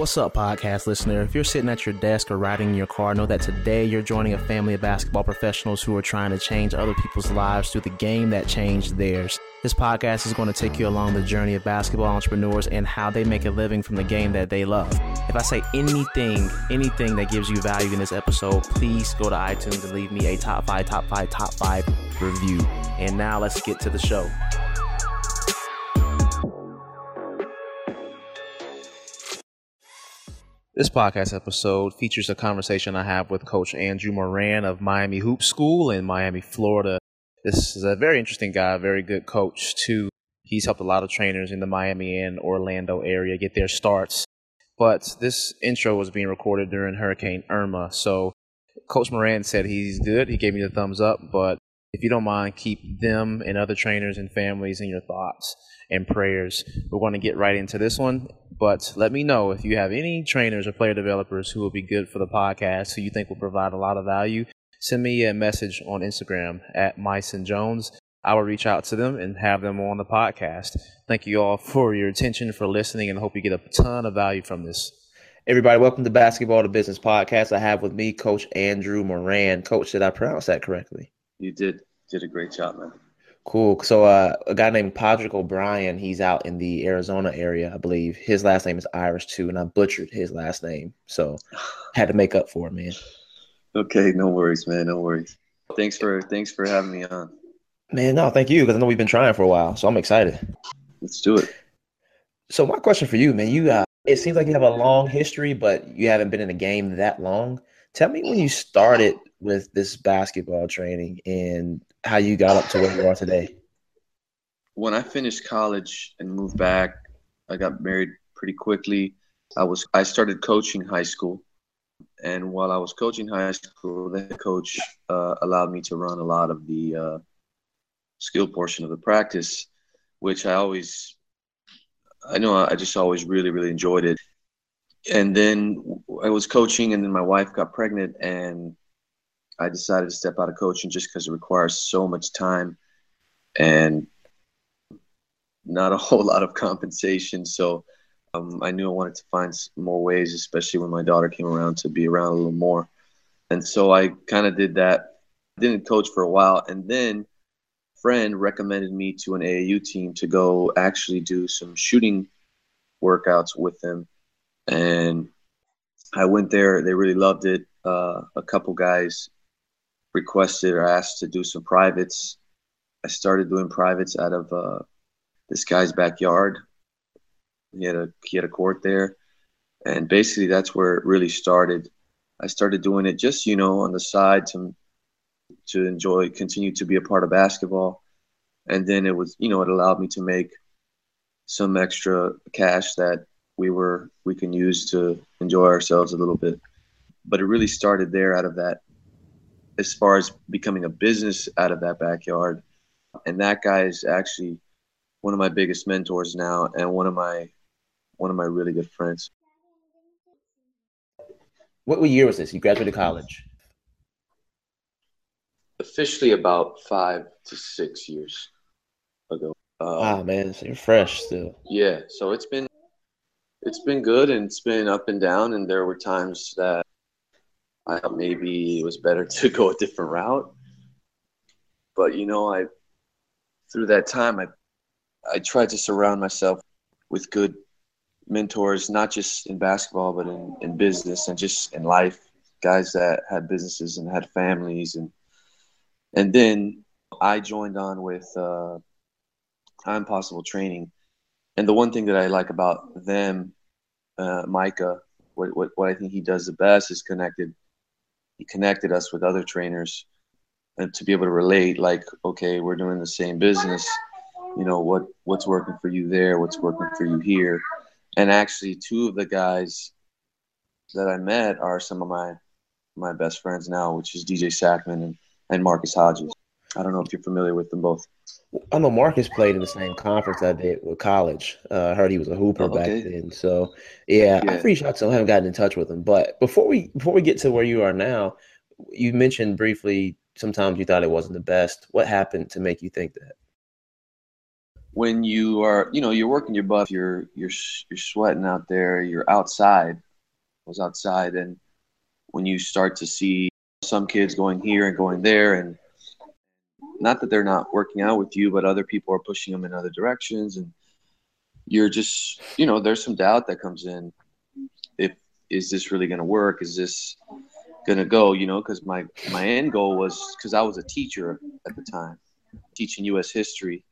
What's up, podcast listener? If you're sitting at your desk or riding in your car, know that today you're joining a family of basketball professionals who are trying to change other people's lives through the game that changed theirs. This podcast is going to take you along the journey of basketball entrepreneurs and how they make a living from the game that they love. If I say anything that gives you value in this episode, please go to iTunes and leave me a top five review. And now let's get to the show. This podcast episode features a conversation I have with Coach Andrew Moran of Miami Hoop School in Miami, Florida. This is a very interesting guy, a very good coach, too. He's helped a lot of trainers in the Miami and Orlando area get their starts. But this intro was being recorded during Hurricane Irma, so Coach Moran said he's good. He gave me the thumbs up, but if you don't mind, keep them and other trainers and families in your thoughts and prayers. We're going to get right into this one, but let me know if you have any trainers or player developers who will be good for the podcast, who you think will provide a lot of value. Send me a message on Instagram at Myson Jones. I will reach out to them and have them on the podcast. Thank you all for your attention, for listening, and hope you get a ton of value from this. Everybody, welcome to Basketball to Business Podcast. I have with me Coach Andrew Moran. Coach, did I pronounce that correctly? You did a great job, man. Cool. So a guy named Patrick O'Brien, he's out in the Arizona area, I believe. His last name is Irish, too, and I butchered his last name. So had to make up for it, man. Okay, no worries, man. No worries. Thanks for having me on. Man, no, thank you, because I know we've been trying for a while, so I'm excited. Let's do it. So my question for you, man, it seems like you have a long history, but you haven't been in the game that long. Tell me when you started with this basketball training and how you got up to where you are today. When I finished college and moved back, I got married pretty quickly. I started coaching high school. And while I was coaching high school, the head coach allowed me to run a lot of the skill portion of the practice, which I just always really, really enjoyed it. And then I was coaching, and then my wife got pregnant, and I decided to step out of coaching just because it requires so much time and not a whole lot of compensation. So I knew I wanted to find more ways, especially when my daughter came around, to be around a little more. And so I kind of did that. Didn't coach for a while. And then a friend recommended me to an AAU team to go actually do some shooting workouts with them. And I went there. They really loved it. A couple guys requested or asked to do some privates. I started doing privates out of this guy's backyard. He had a court there, and basically that's where it really started. I started doing it just on the side to enjoy, continue to be a part of basketball, and then it was it allowed me to make some extra cash that we can use to enjoy ourselves a little bit. But it really started there out of that, as far as becoming a business out of that backyard. And that guy is actually one of my biggest mentors now, and one of my really good friends. What year was this? You graduated college? Officially about 5 to 6 years ago. Wow, man, so you're fresh still. Yeah, so it's been good, and it's been up and down, and there were times that I thought maybe it was better to go a different route. But, through that time, I tried to surround myself with good mentors, not just in basketball, but in business and just in life, guys that had businesses and had families. And then I joined on with I'm Possible Training. And the one thing that I like about them, Micah, what I think he does the best is He connected us with other trainers, and to be able to relate, like, okay, we're doing the same business, what's working for you there, what's working for you here. And actually, two of the guys that I met are some of my best friends now, which is DJ Sackman and Marcus Hodges. I don't know if you're familiar with them both. I know Marcus played in the same conference I did with college. I heard he was a hooper back then. So, yeah. I've reached out to him. I haven't gotten in touch with him. But before we get to where you are now, you mentioned briefly sometimes you thought it wasn't the best. What happened to make you think that? when you are, you know, you're working your butt, you're sweating out there, you're outside. I was outside, and when you start to see some kids going here and going there, and not that they're not working out with you, but other people are pushing them in other directions, and you're just, you know, there's some doubt that comes in. If, is this really going to work? Is this going to go, you know, because my end goal was, because I was a teacher at the time teaching U.S. history,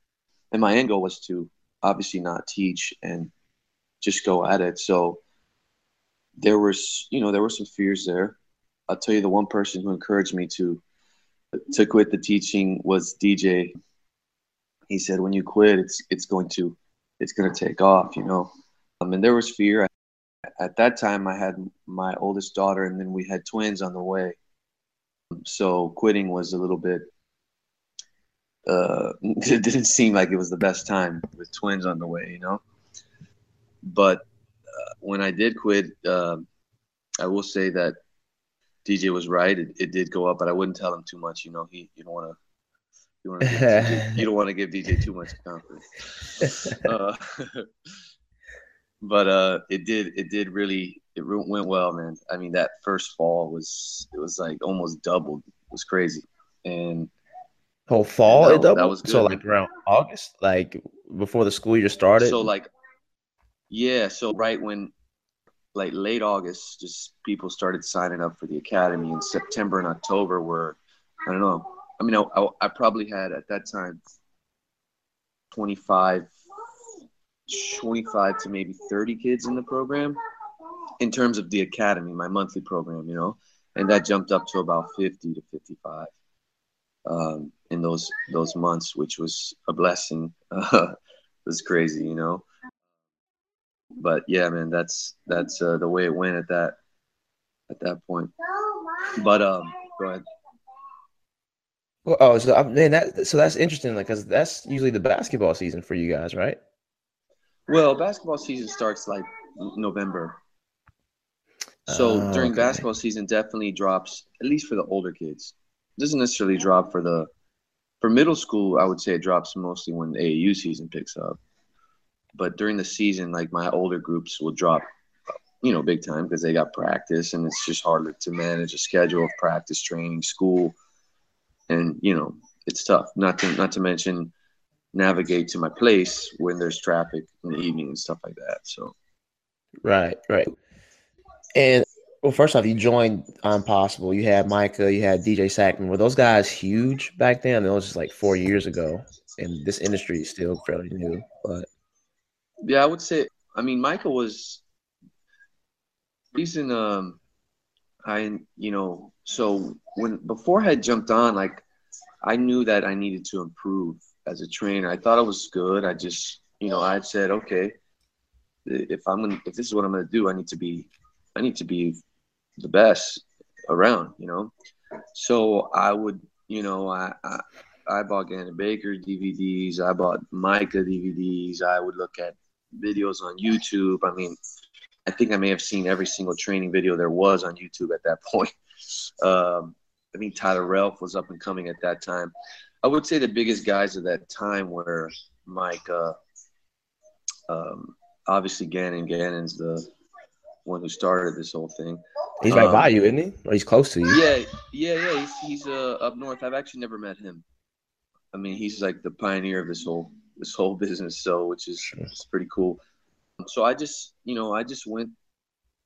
and my end goal was to obviously not teach and just go at it. So there was, you know, there were some fears there. I'll tell you, the one person who encouraged me to quit the teaching was DJ. He said, when you quit, it's going to take off, you know. And there was fear. At that time, I had my oldest daughter, and then we had twins on the way. So quitting was a little bit, it didn't seem like it was the best time with twins on the way, you know. But when I did quit, I will say that DJ was right. It did go up, but I wouldn't tell him too much. You know, you don't want to give DJ too much confidence. But it did really, it went well, man. I mean, that first fall was like almost doubled. It was crazy. And whole fall, and it doubled. That was good. So like around August, like before the school year started. So like, yeah. So right when, like late August, just people started signing up for the academy, and September and October were, I don't know. I mean, I probably had at that time 25 to maybe 30 kids in the program in terms of the academy, my monthly program, you know, and that jumped up to about 50 to 55 in those months, which was a blessing. It was crazy, you know. But yeah, man, that's the way it went at that point. But go ahead. Well, that's interesting, like, because that's usually the basketball season for you guys, right? Well, basketball season starts like November. So during basketball season, definitely drops, at least for the older kids. It doesn't necessarily drop for middle school. I would say it drops mostly when the AAU season picks up. But during the season, like my older groups will drop, you know, big time, because they got practice, and it's just harder to manage a schedule of practice, training, school. And, you know, it's tough, not to mention navigate to my place when there's traffic in the evening and stuff like that. So, right. And well, first off, you joined I'm Possible. You had Micah, you had DJ Sackman. Were those guys huge back then? That was just like 4 years ago, and this industry is still fairly new. But yeah, I would say, I mean, Micah was the reason. So before I had jumped on, like, I knew that I needed to improve as a trainer. I thought I was good. I just, you know, I said, okay, if this is what I'm going to do, I need to be the best around, you know? So I would, you know, I bought Gannon Baker DVDs. I bought Micah DVDs. I would look at videos on YouTube. I mean, I think I may have seen every single training video there was on YouTube at that point. I mean, Tyler Ralph was up and coming at that time. I would say the biggest guys at that time were Micah. Obviously, Gannon. Gannon's the one who started this whole thing. He's right by you, isn't he? Or he's close to you. Yeah. He's up north. I've actually never met him. I mean, he's like the pioneer of this whole business. So, which is pretty cool. So I just went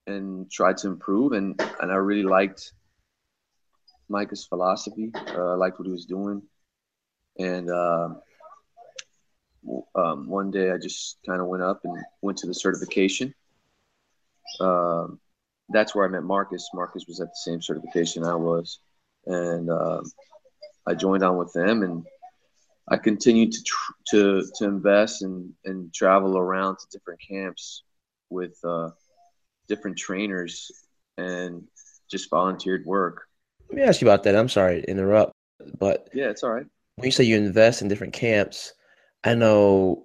and tried to improve, and I really liked Micah's philosophy. I liked what he was doing. And one day I just kind of went up and went to the certification. That's where I met Marcus. Marcus was at the same certification I was. And I joined on with them, and I continued to invest and travel around to different camps with different trainers and just volunteered work. Let me ask you about that. I'm sorry to interrupt, but yeah, it's all right. When you say you invest in different camps, I know,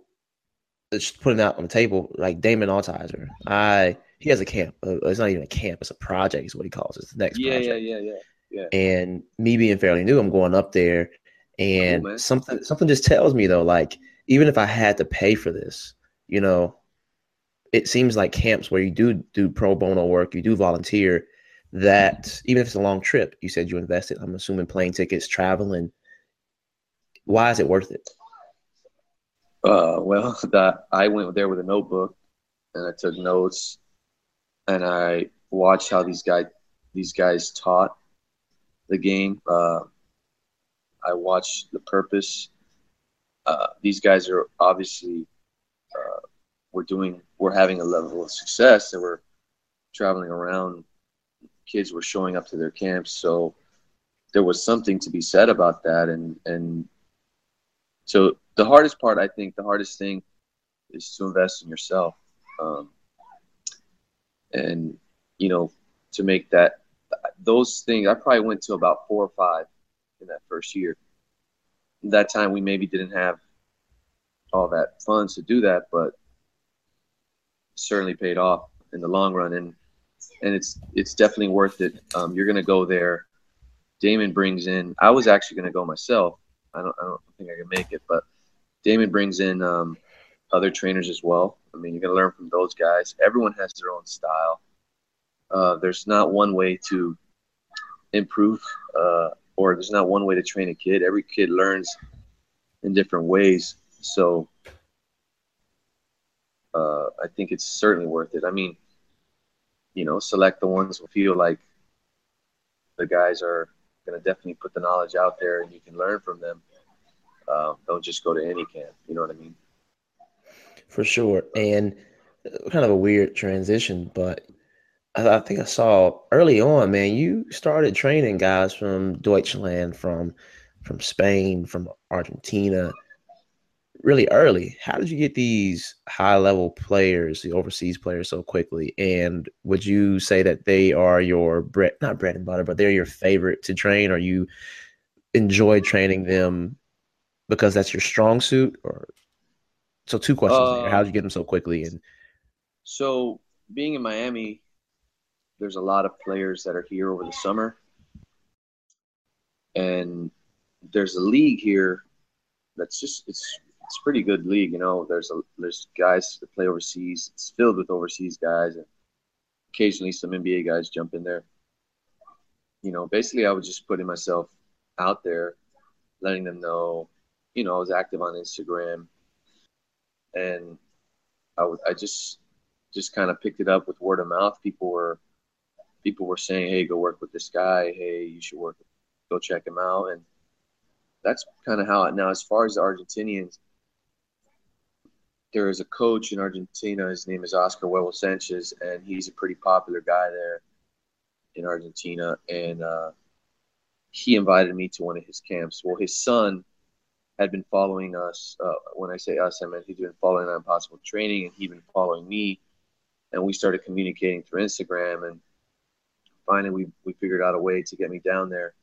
just putting out on the table, like Damon Altizer. He has a camp. It's not even a camp. It's a project is what he calls it. It's the next project. Yeah. And me being fairly new, I'm going up there, and something just tells me, though, like even if I had to pay for this, you know, it seems like camps where you do pro bono work, you do volunteer, that even if it's a long trip, you said you invested, I'm assuming plane tickets, traveling, why is it worth it? Well, I went there with a notebook and I took notes and I watched how these guys taught the game. I watched the purpose. These guys are obviously we're having a level of success, and we're traveling around. Kids were showing up to their camps, so there was something to be said about that. And so the hardest part, I think, the hardest thing is to invest in yourself, and you know, to make that those things. I probably went to about 4 or 5 in that first year. That time we maybe didn't have all that funds to do that, but certainly paid off in the long run, and it's definitely worth it. You're gonna go there. Damon brings in. I was actually gonna go myself. I don't think I can make it, but Damon brings in other trainers as well. I mean, you're gonna learn from those guys. Everyone has their own style. There's not one way to improve, or there's not one way to train a kid. Every kid learns in different ways, so. I think it's certainly worth it. I mean, you know, select the ones who feel like the guys are going to definitely put the knowledge out there and you can learn from them. Don't just go to any camp. You know what I mean? For sure. And kind of a weird transition, but I think I saw early on, man, you started training guys from Deutschland, from Spain, from Argentina, really early. How did you get these high-level players, the overseas players, so quickly? And would you say that they are your bread and butter, but they're your favorite to train, or you enjoy training them because that's your strong suit? Or so, 2 questions there. How did you get them so quickly? And so, being in Miami, there's a lot of players that are here over the summer, and there's a league here that's just it's a pretty good league, you know. There's guys that play overseas. It's filled with overseas guys, and occasionally some NBA guys jump in there. You know, basically, I was just putting myself out there, letting them know. You know, I was active on Instagram, and I just kind of picked it up with word of mouth. People were saying, "Hey, go work with this guy. Hey, you should work. Go check him out." And that's kind of how it now. As far as the Argentinians. There is a coach in Argentina. His name is Oscar Huevo Sanchez, and he's a pretty popular guy there in Argentina. And he invited me to one of his camps. Well, his son had been following us. When I say us, I mean he'd been following I'm Possible Training, and he'd been following me. And we started communicating through Instagram, and finally we figured out a way to get me down there.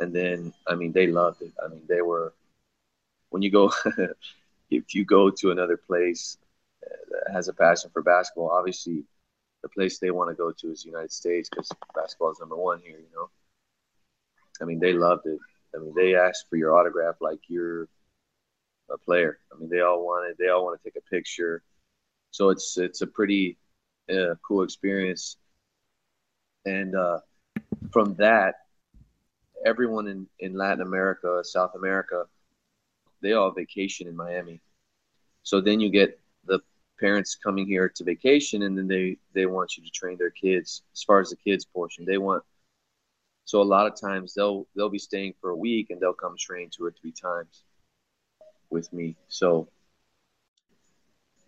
And then, I mean, they loved it. I mean, they were – when you go – if you go to another place that has a passion for basketball, obviously the place they want to go to is the United States because basketball is #1 here, you know. I mean, they loved it. I mean, they asked for your autograph like you're a player. I mean, they all want to take a picture. So it's a pretty cool experience. And from that, everyone in Latin America, South America, they all vacation in Miami. So then you get the parents coming here to vacation, and then they want you to train their kids as far as the kids portion. They want – so a lot of times they'll be staying for a week, and they'll come train 2 or 3 times with me. So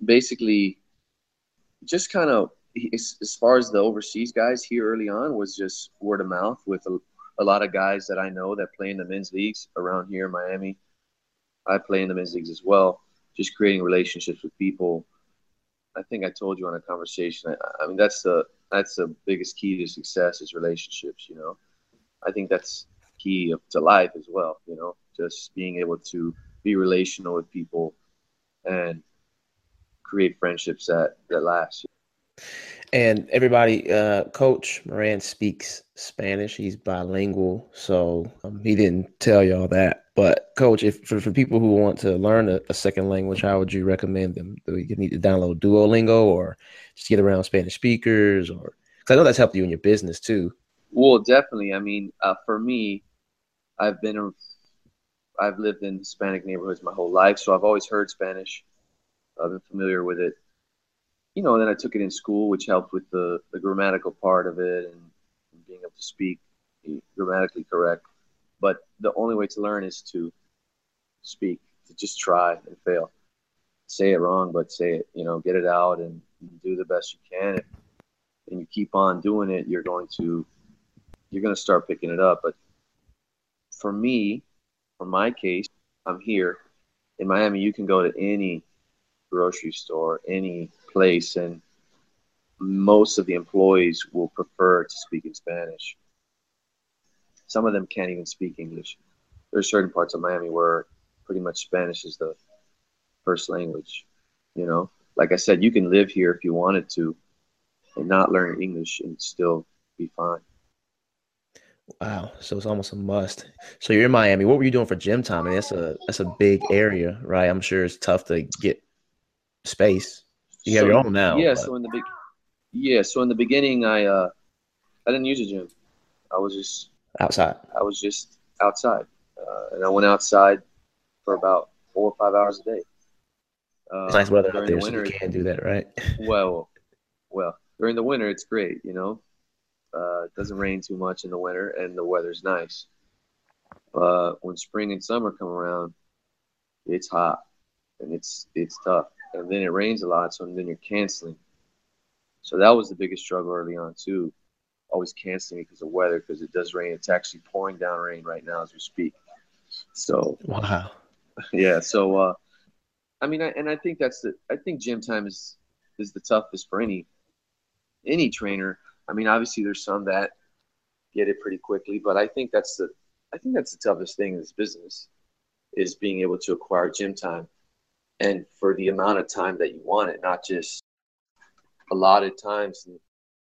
basically just kind of – as far as the overseas guys here early on was just word of mouth with a lot of guys that I know that play in the men's leagues around here in Miami. I play in the men's leagues as well, just creating relationships with people. I think I told you on a conversation. I mean, that's the biggest key to success is relationships, you know. I think that's key to life as well, you know, just being able to be relational with people and create friendships that last. And everybody, Coach Moran speaks Spanish. He's bilingual, so he didn't tell y'all that. But Coach, for people who want to learn a second language, how would you recommend them? Do you need to download Duolingo or just get around Spanish speakers? Or because I know that's helped you in your business too. Well, definitely. I mean, for me, I've lived in Hispanic neighborhoods my whole life, so I've always heard Spanish. I've been familiar with it, you know. And then I took it in school, which helped with the grammatical part of it and being able to speak grammatically correct. But the only way to learn is to speak, to just try and fail. Say it wrong, but say it, you know, get it out and do the best you can. And you keep on doing it, you're going to start picking it up. But for me, for my case, I'm here in Miami. You can go to any grocery store, any place, and most of the employees will prefer to speak in Spanish. Some of them can't even speak English. There are certain parts of Miami where pretty much Spanish is the first language. You know, like I said, you can live here if you wanted to and not learn English and still be fine. Wow. So it's almost a must. So you're in Miami. What were you doing for gym time? I mean, that's a big area, right? I'm sure it's tough to get space. You have your own now. Yeah. But... So in the beginning, I didn't use a gym. I was just outside. And I went outside for about 4 or 5 hours a day. It's nice weather out there, so you can do that, right? Well, during the winter, it's great, you know. It doesn't rain too much in the winter, and the weather's nice. When spring and summer come around, it's hot, and it's tough. And then it rains a lot, so then you're canceling. So that was the biggest struggle early on, too. Always canceling because of weather, because it does rain. It's actually pouring down rain right now as we speak. So wow, yeah. So I mean, I think I think gym time is the toughest for any trainer. I mean, obviously there's some that get it pretty quickly, but I think that's the toughest thing in this business is being able to acquire gym time, and for the amount of time that you want it, not just allotted times. And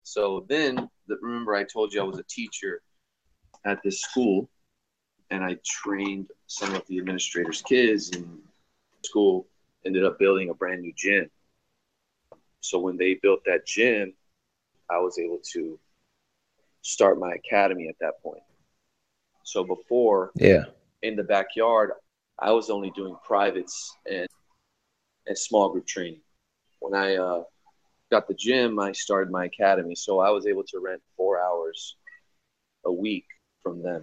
so then, remember I told you I was a teacher at this school, and I trained some of the administrators' kids, and school ended up building a brand new gym. So when they built that gym, I was able to start my academy at that point. So before, in the backyard, I was only doing privates and small group training. When I got the gym, I started my academy. So I was able to rent 4 hours a week from them.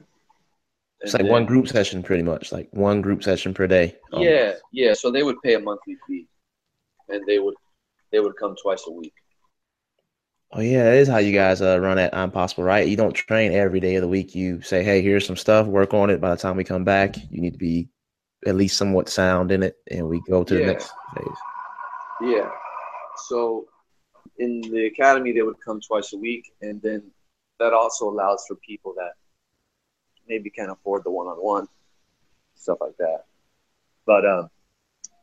And it's like one group session pretty much, like one group session per day. Almost. Yeah. So they would pay a monthly fee, and they would come twice a week. Oh, yeah, that is how you guys run at I'm Possible, right? You don't train every day of the week. You say, hey, here's some stuff, work on it. By the time we come back, you need to be at least somewhat sound in it, and we go to the next phase. Yeah. So in the academy, they would come twice a week, and then that also allows for people that maybe can't afford the one-on-one, stuff like that. But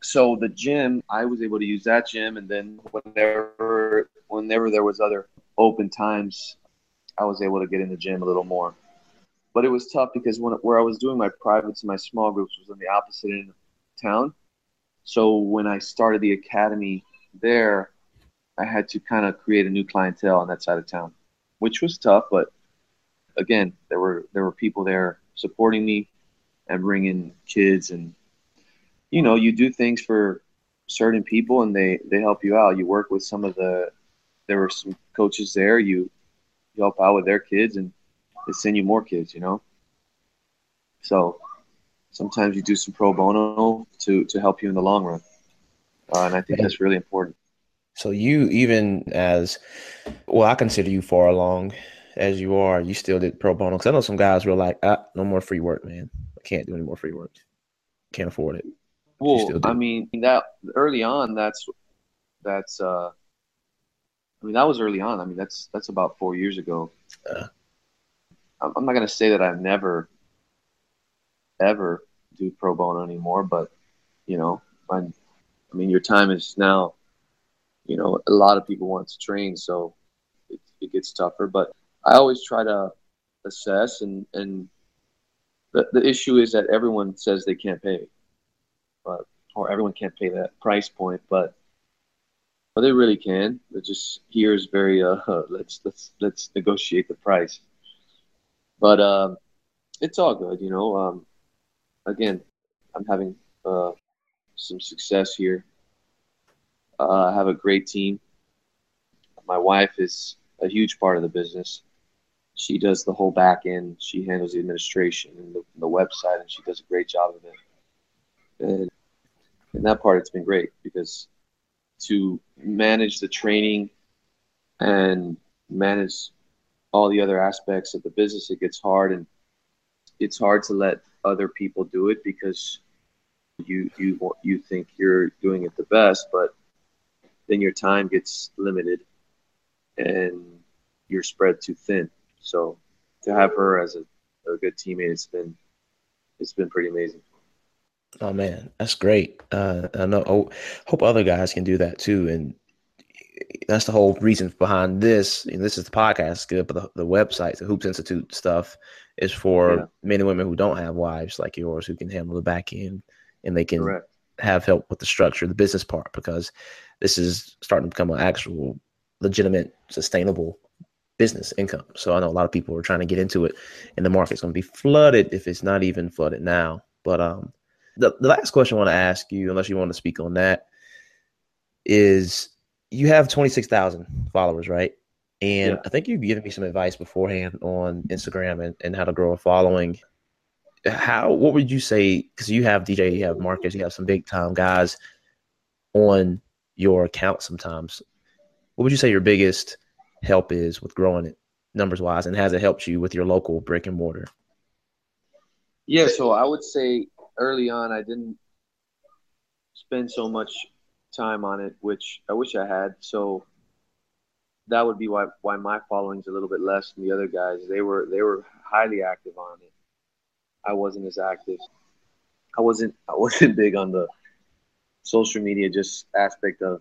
so the gym, I was able to use that gym, and then whenever there was other open times, I was able to get in the gym a little more. But it was tough because where I was doing my privates and my small groups was on the opposite end of town. So when I started the academy there, I had to kind of create a new clientele on that side of town, which was tough. But again, there were people there supporting me and bringing kids, and you know, you do things for certain people and they help you out. You work with some of there were some coaches there. You help out with their kids and they send you more kids, you know. So sometimes you do some pro bono to help you in the long run, and I think that's really important. So you, even as well, I consider you far along as you are, you still did pro bono. Because I know some guys were like, no more free work, man. I can't do any more free work. Can't afford it. Well, I mean, that early on, that was early on. I mean, that's about 4 years ago. I'm not going to say that I've never, ever do pro bono anymore, but, you know, I mean, your time is now. You know, a lot of people want to train, so it gets tougher. But I always try to assess and The issue is that everyone says they can't pay, or everyone can't pay that price point, but they really can. It just here is very let's negotiate the price. But it's all good, you know. Again, I'm having some success here. I have a great team. My wife is a huge part of the business. She does the whole back end. She handles the administration and the website, and she does a great job of it. And in that part, it's been great because to manage the training and manage all the other aspects of the business, it gets hard, and it's hard to let other people do it because you think you're doing it the best, but then your time gets limited and you're spread too thin. So to have her as a good teammate, it's been pretty amazing. Oh man, that's great. I know. I hope other guys can do that too. And that's the whole reason behind this. And this is the podcast, but the website, the Hoops Institute stuff, is for men and women who don't have wives like yours who can handle the back end and they can have help with the structure, the business part, because this is starting to become an actual, legitimate, sustainable business income. So I know a lot of people are trying to get into it, and the market's going to be flooded if it's not even flooded now. But the last question I want to ask you, unless you want to speak on that, is you have 26,000 followers, right? And I think you've given me some advice beforehand on Instagram and how to grow a following. What would you say, because you have DJ, you have Marcus, you have some big time guys on your account sometimes. What would you say your biggest help is with growing it numbers wise, and has it helped you with your local brick and mortar? Yeah. So I would say early on, I didn't spend so much time on it, which I wish I had. So that would be why my following's a little bit less than the other guys. They were highly active on it. I wasn't as active. I wasn't big on the social media, just aspect of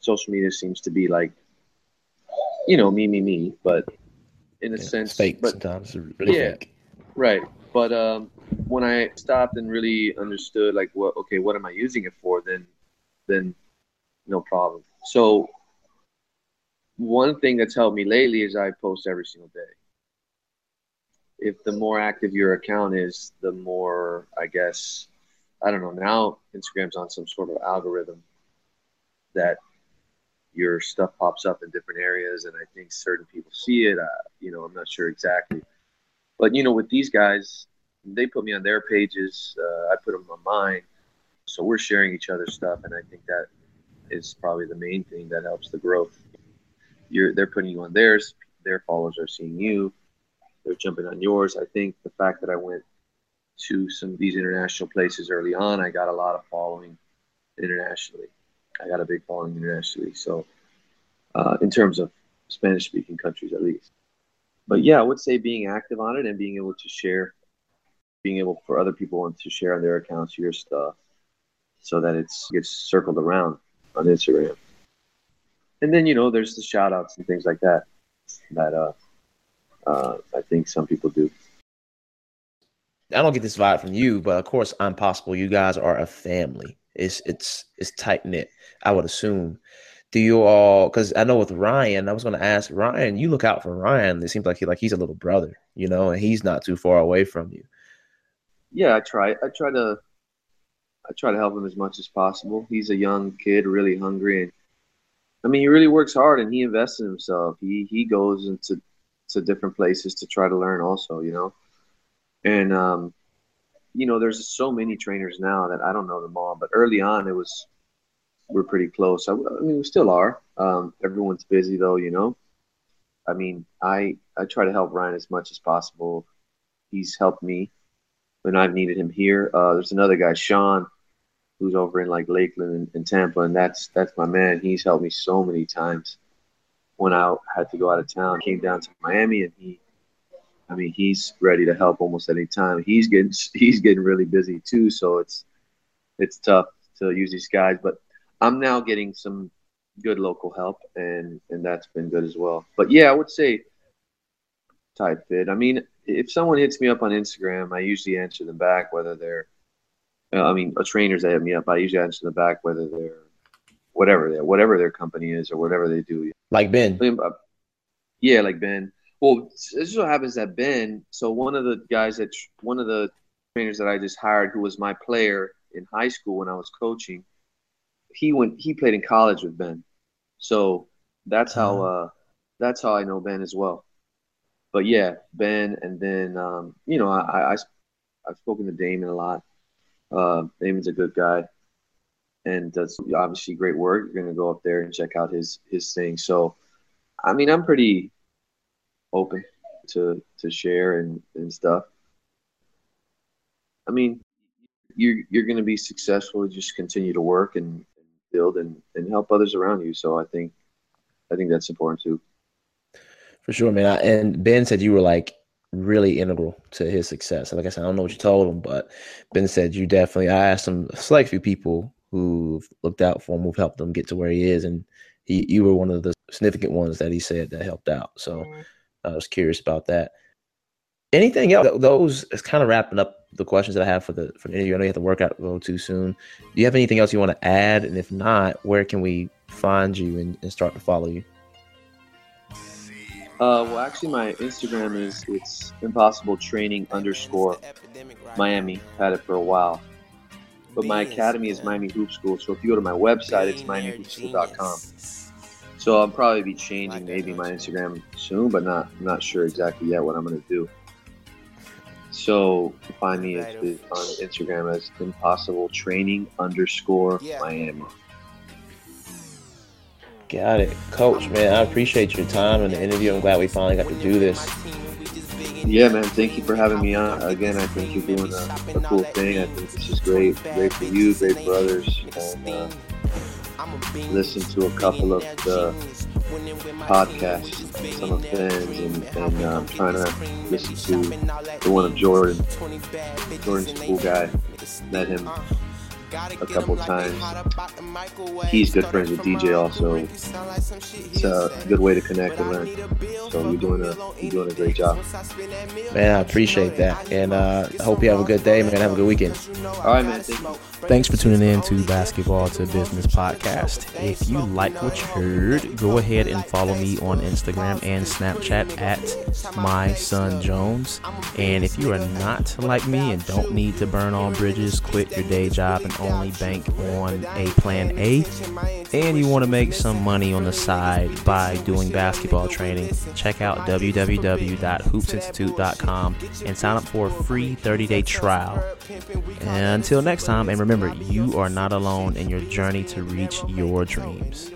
social media seems to be like, you know, me, but in a sense, fake but, sometimes, really fake. Right. But when I stopped and really understood, like, what am I using it for? Then no problem. So one thing that's helped me lately is I post every single day. If the more active your account is, the more, I guess, I don't know. Now Instagram's on some sort of algorithm that your stuff pops up in different areas, and I think certain people see it. I'm not sure exactly. But, you know, with these guys, they put me on their pages. I put them on mine. So we're sharing each other's stuff, and I think that is probably the main thing that helps the growth. They're putting you on theirs. Their followers are seeing you. They're jumping on yours. I think the fact that I went to some of these international places early on, I got a lot of following internationally. I got a big following internationally. So in terms of Spanish-speaking countries, at least. But, yeah, I would say being active on it and being able to share, being able for other people to share on their accounts your stuff so that it gets circled around on Instagram. And then, you know, there's the shout-outs and things like that I think some people do. I don't get this vibe from you, but of course, I'm Possible. You guys are a family. It's tight knit, I would assume. Do you all? Because I know with Ryan, I was going to ask Ryan. You look out for Ryan. It seems like he's a little brother, you know, and he's not too far away from you. Yeah, I try to help him as much as possible. He's a young kid, really hungry, and I mean, he really works hard and he invests in himself. He goes into different places to try to learn also, you know. And, you know, there's so many trainers now that I don't know them all, but early on we're pretty close. I mean, we still are. Everyone's busy though, you know. I mean, I try to help Ryan as much as possible. He's helped me when I've needed him here. There's another guy, Sean, who's over in like Lakeland and Tampa, and that's my man. He's helped me so many times. When I had to go out of town, came down to Miami, and he's ready to help almost any time. He's getting really busy too, so it's tough to use these guys. But I'm now getting some good local help, and that's been good as well. But yeah, I would say tight fit. I mean, if someone hits me up on Instagram, I usually answer them back, whether they're, I mean, trainers that hit me up, I usually answer them back, whether they're whatever their company is or whatever they do. Like Ben. Yeah, like Ben. Well, it just so happens that Ben, so one of the trainers that I just hired, who was my player in high school when I was coaching, he played in college with Ben. So that's how I know Ben as well. But yeah, Ben, and then I've spoken to Damon a lot. Damon's a good guy and does obviously great work. You're gonna go up there and check out his thing. So, I mean, I'm pretty open to share and stuff. I mean, you're gonna be successful. Just continue to work and build and help others around you. So I think that's important too. For sure, man. And Ben said you were like really integral to his success. Like I said, I don't know what you told him, but Ben said you definitely. I asked him a select few people who've looked out for him, who've helped him get to where he is, and you were one of the significant ones that he said that helped out. So I was curious about that. Anything else? Those is kind of wrapping up the questions that I have for the interview. I know you have to work out go too soon. Do you have anything else you want to add? And if not, where can we find you and start to follow you? Well, actually, my Instagram it's Impossible Training _ Miami. Had it for a while. But my academy is Miami Hoop School. So if you go to my website, it's MiamiHoopSchool.com. So I'll probably be changing maybe my Instagram soon, but not sure exactly yet what I'm going to do. So find me on Instagram as Impossible Training _ Miami. Got it. Coach, man, I appreciate your time and the interview. I'm glad we finally got to do this. Yeah, man, thank you for having me on. Again, I think you're doing a cool thing. I think this is great. Great for you, great for others. And listen to a couple of the podcasts, some of Ben's, and I'm trying to listen to the one of Jordan. Jordan's a cool guy. Met him a couple times. He's good friends with DJ also. It's a good way to connect and learn. So you're doing a great job. Man, I appreciate that. And I hope you have a good day, man. Have a good weekend. All right, man. Thanks for tuning in to Basketball to Business Podcast. If you like what you heard, go ahead and follow me on Instagram and Snapchat at Myson Jones. And if you are not like me and don't need to burn all bridges, quit your day job and only bank on a plan A, and you want to make some money on the side by doing basketball training, check out www.hoopsinstitute.com and sign up for a free 30-day trial. And until next time, and remember, you are not alone in your journey to reach your dreams.